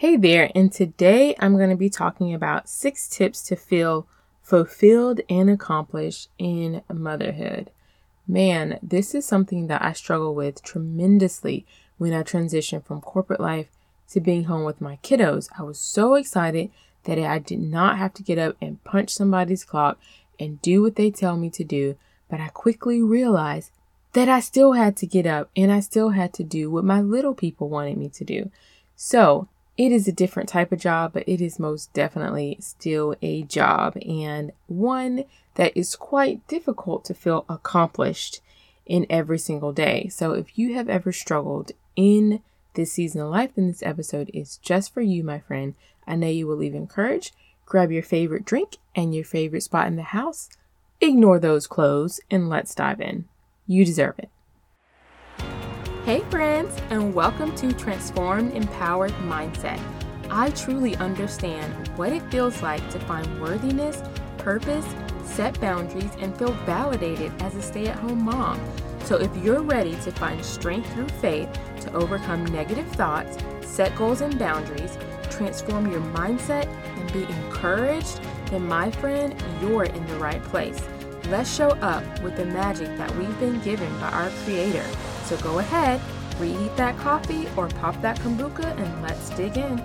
Hey there, and today I'm going to be talking about 6 tips to feel fulfilled and accomplished in motherhood. Man, this is something that I struggle with tremendously when I transitioned from corporate life to being home with my kiddos. I was so excited that I did not have to get up and punch somebody's clock and do what they tell me to do, but I quickly realized that I still had to get up and I still had to do what my little people wanted me to do. So, it is a different type of job, but it is most definitely still a job, and one that is quite difficult to feel accomplished in every single day. So if you have ever struggled in this season of life, then this episode is just for you, my friend. I know you will leave encouraged. Grab your favorite drink and your favorite spot in the house. Ignore those clothes and let's dive in. You deserve it. Hey friends, and welcome to Transformed Empowered Mindset. I truly understand what it feels like to find worthiness, purpose, set boundaries, and feel validated as a stay-at-home mom. So if you're ready to find strength through faith to overcome negative thoughts, set goals and boundaries, transform your mindset, and be encouraged, then my friend, you're in the right place. Let's show up with the magic that we've been given by our Creator. So go ahead, reheat that coffee or pop that kombucha and let's dig in.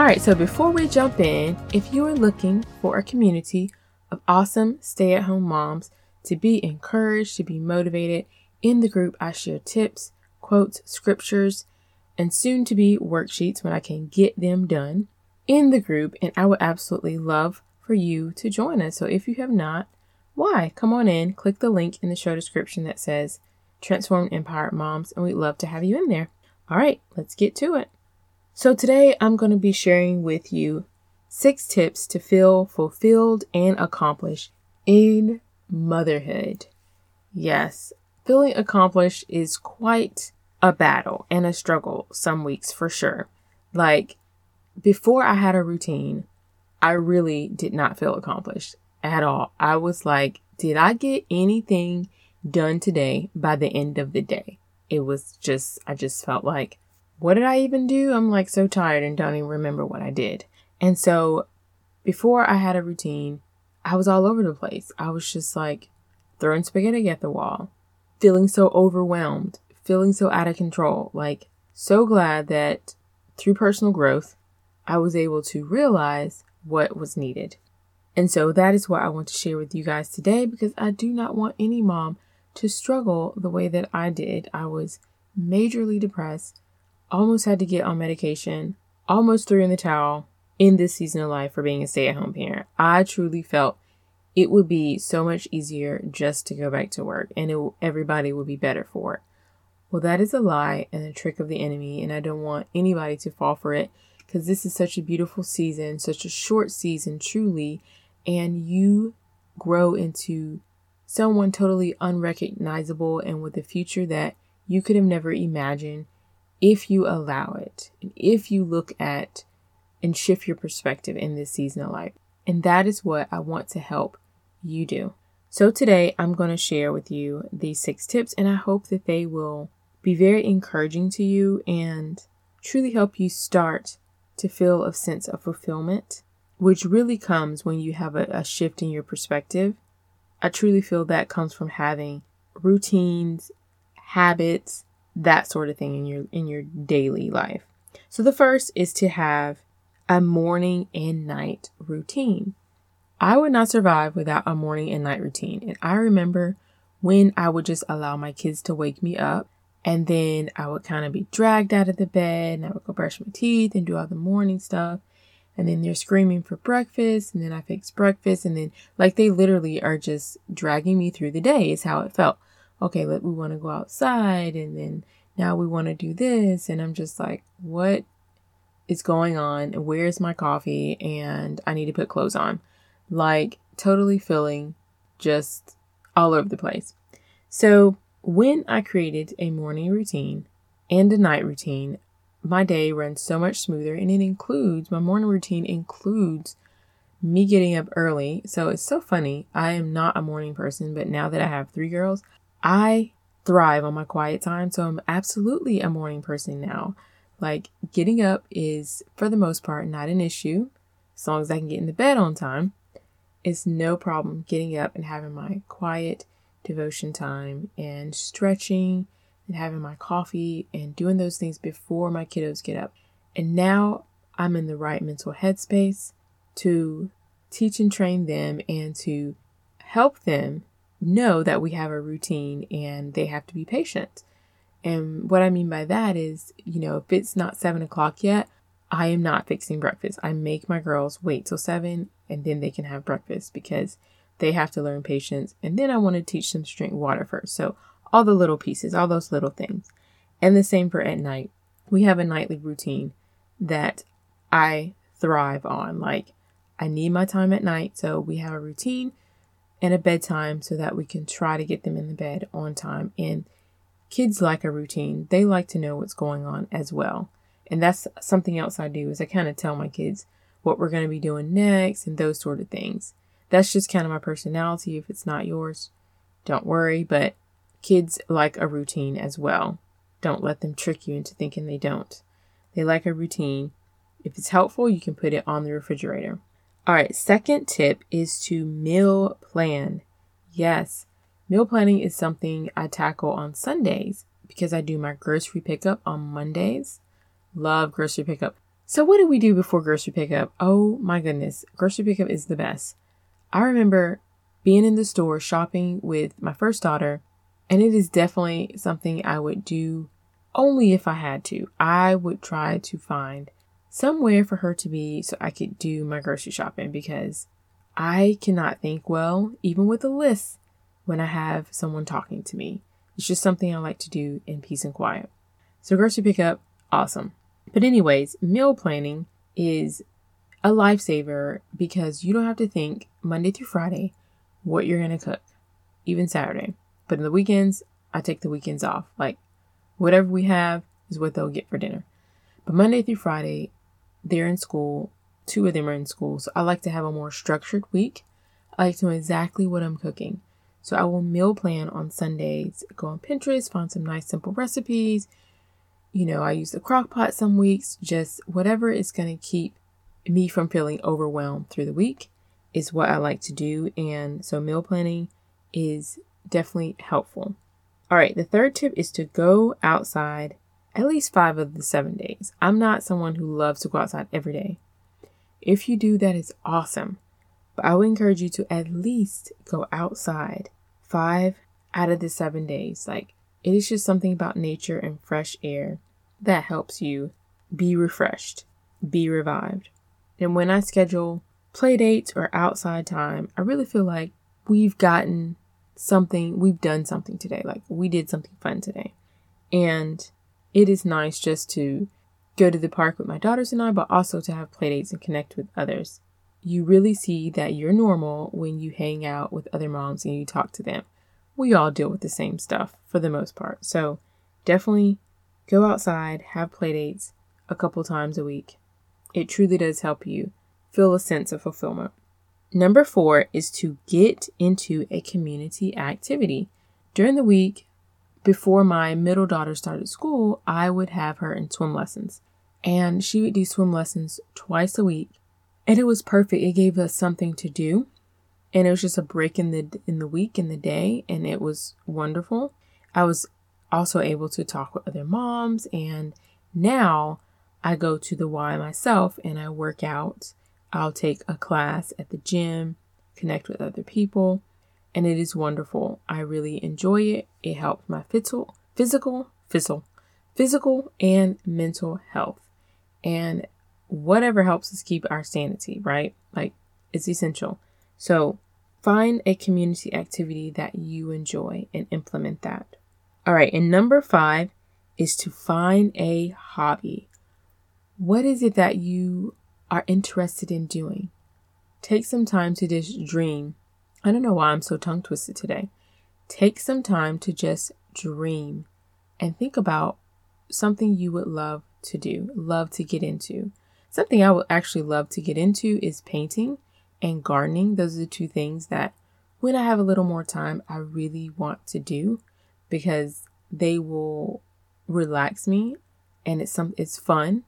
Alright, so before we jump in, if you are looking for a community of awesome stay-at-home moms to be encouraged, to be motivated, in the group I share tips, quotes, scriptures, and soon-to-be worksheets when I can get them done in the group, and I would absolutely love for you to join us. So if you have not, why? Come on in, click the link in the show description that says Transformed Empowered Moms, and we'd love to have you in there. All right, let's get to it. So today I'm going to be sharing with you 6 tips to feel fulfilled and accomplished in motherhood. Yes, feeling accomplished is quite a battle and a struggle some weeks for sure. Like before I had a routine, I really did not feel accomplished at all. I was like, did I get anything done today by the end of the day? It was just, I just felt like, what did I even do? I'm like so tired and don't even remember what I did. And so before I had a routine, I was all over the place. I was just like throwing spaghetti at the wall, feeling so overwhelmed, feeling so out of control. Like so glad that through personal growth, I was able to realize what was needed. And so that is what I want to share with you guys today, because I do not want any mom to struggle the way that I did. I was majorly depressed, almost had to get on medication, almost threw in the towel in this season of life for being a stay-at-home parent. I truly felt it would be so much easier just to go back to work and everybody would be better for it. Well, that is a lie and a trick of the enemy, and I don't want anybody to fall for it, because this is such a beautiful season, such a short season, truly. And you grow into someone totally unrecognizable and with a future that you could have never imagined if you allow it. And if you look at and shift your perspective in this season of life. And that is what I want to help you do. So today I'm going to share with you these 6 tips, and I hope that they will be very encouraging to you and truly help you start to feel a sense of fulfillment, which really comes when you have a shift in your perspective. I truly feel that comes from having routines, habits, that sort of thing in your daily life. So the first is to have a morning and night routine. I would not survive without a morning and night routine. And I remember when I would just allow my kids to wake me up, and then I would kind of be dragged out of the bed, and I would go brush my teeth and do all the morning stuff. And then they're screaming for breakfast, and then I fix breakfast, and then like they literally are just dragging me through the day is how it felt. Okay, we want to go outside, and then now we want to do this, and I'm just like, what is going on? Where's my coffee? And I need to put clothes on. Like totally feeling just all over the place. So when I created a morning routine and a night routine, my day runs so much smoother, and it includes, my morning routine includes me getting up early. So it's so funny. I am not a morning person, but now that I have 3 girls, I thrive on my quiet time. So I'm absolutely a morning person now. Like getting up is, for the most part, not an issue. As long as I can get in the bed on time, it's no problem getting up and having my quiet devotion time and stretching and having my coffee and doing those things before my kiddos get up. And now I'm in the right mental headspace to teach and train them and to help them know that we have a routine and they have to be patient. And what I mean by that is, you know, if it's not 7 o'clock yet, I am not fixing breakfast. I make my girls wait till 7 and then they can have breakfast because they have to learn patience. And then I want to teach them to drink water first. So all the little pieces, all those little things. And the same for at night. We have a nightly routine that I thrive on. Like, I need my time at night. So we have a routine and a bedtime so that we can try to get them in the bed on time. And kids like a routine. They like to know what's going on as well. And that's something else I do is I kind of tell my kids what we're going to be doing next and those sort of things. That's just kind of my personality. If it's not yours, don't worry. But kids like a routine as well. Don't let them trick you into thinking they don't. They like a routine. If it's helpful, you can put it on the refrigerator. All right. Second tip is to meal plan. Yes. Meal planning is something I tackle on Sundays because I do my grocery pickup on Mondays. Love grocery pickup. So what do we do before grocery pickup? Oh my goodness. Grocery pickup is the best. I remember being in the store shopping with my first daughter, and it is definitely something I would do only if I had to. I would try to find somewhere for her to be so I could do my grocery shopping because I cannot think well, even with a list, when I have someone talking to me. It's just something I like to do in peace and quiet. So grocery pickup, awesome. But anyways, meal planning is a lifesaver because you don't have to think Monday through Friday what you're going to cook, even Saturday. But in the weekends, I take the weekends off. Like, whatever we have is what they'll get for dinner. But Monday through Friday, they're in school. 2 of them are in school. So I like to have a more structured week. I like to know exactly what I'm cooking. So I will meal plan on Sundays, go on Pinterest, find some nice simple recipes. You know, I use the crock pot some weeks, just whatever is going to keep me from feeling overwhelmed through the week is what I like to do. And so meal planning is definitely helpful. All right. The third tip is to go outside at least 5 of the 7 days. I'm not someone who loves to go outside every day. If you do, that is awesome. But I would encourage you to at least go outside 5 out of the 7 days. Like, it is just something about nature and fresh air that helps you be refreshed, be revived. And when I schedule play dates or outside time, I really feel like we've done something today. Like, we did something fun today. And it is nice just to go to the park with my daughters and I, but also to have play dates and connect with others. You really see that you're normal when you hang out with other moms and you talk to them. We all deal with the same stuff for the most part. So definitely go outside, have play dates a couple times a week. It truly does help you feel a sense of fulfillment. Number 4 is to get into a community activity. During the week, before my middle daughter started school, I would have her in swim lessons. And she would do swim lessons twice a week. And it was perfect. It gave us something to do. And it was just a break in the week, in the day. And it was wonderful. I was also able to talk with other moms. And now I go to the Y myself and I work out. I'll take a class at the gym, connect with other people, and it is wonderful. I really enjoy it. It helps my physical and mental health. And whatever helps us keep our sanity, right? Like, it's essential. So find a community activity that you enjoy and implement that. All right. And number 5 is to find a hobby. What is it that you are interested in doing? Take some time to just dream. I don't know why I'm so tongue twisted today. Take some time to just dream and think about something you would love to do, love to get into. Something I would actually love to get into is painting and gardening. Those are the 2 things that when I have a little more time, I really want to do because they will relax me and it's fun.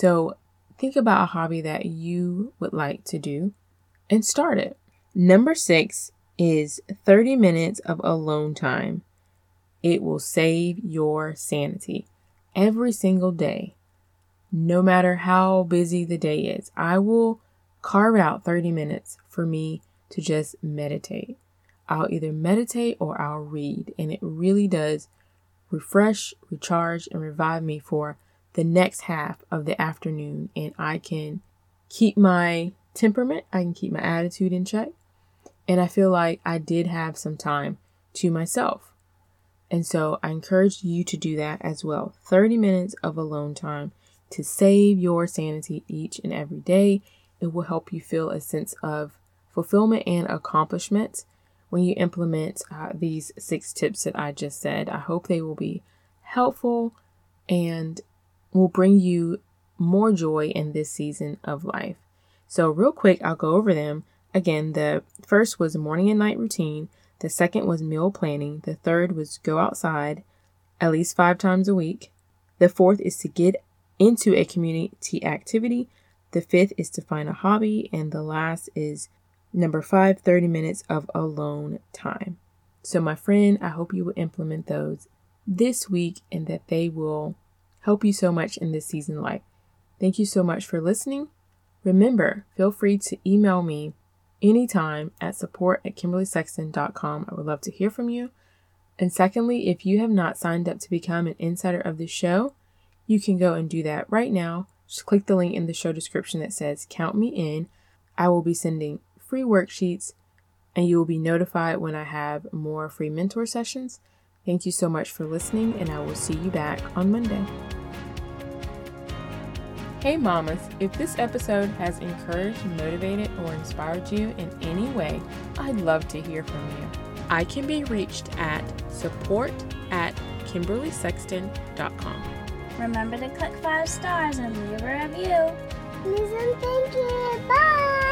So think about a hobby that you would like to do and start it. Number 6 is 30 minutes of alone time. It will save your sanity every single day. No matter how busy the day is, I will carve out 30 minutes for me to just meditate. I'll either meditate or I'll read, and it really does refresh, recharge, and revive me for the next half of the afternoon, and I can keep my temperament, I can keep my attitude in check, and I feel like I did have some time to myself. And so I encourage you to do that as well. 30 minutes of alone time to save your sanity each and every day. It will help you feel a sense of fulfillment and accomplishment when you implement these 6 tips that I just said. I hope they will be helpful and will bring you more joy in this season of life. So real quick, I'll go over them. Again, the first was morning and night routine. The second was meal planning. The third was go outside at least 5 times a week. The fourth is to get into a community activity. The fifth is to find a hobby. And the last is number 5, 30 minutes of alone time. So my friend, I hope you will implement those this week and that they will help you so much in this season of life. Thank you so much for listening. Remember, feel free to email me anytime at support@kimberlysexton.com. I would love to hear from you. And secondly, if you have not signed up to become an insider of the show, you can go and do that right now. Just click the link in the show description that says count me in. I will be sending free worksheets and you will be notified when I have more free mentor sessions. Thank you so much for listening, and I will see you back on Monday. Hey mamas, if this episode has encouraged, motivated, or inspired you in any way, I'd love to hear from you. I can be reached at support@kimberlysexton.com. Remember to click 5 stars and leave a review. Please and thank you. Bye!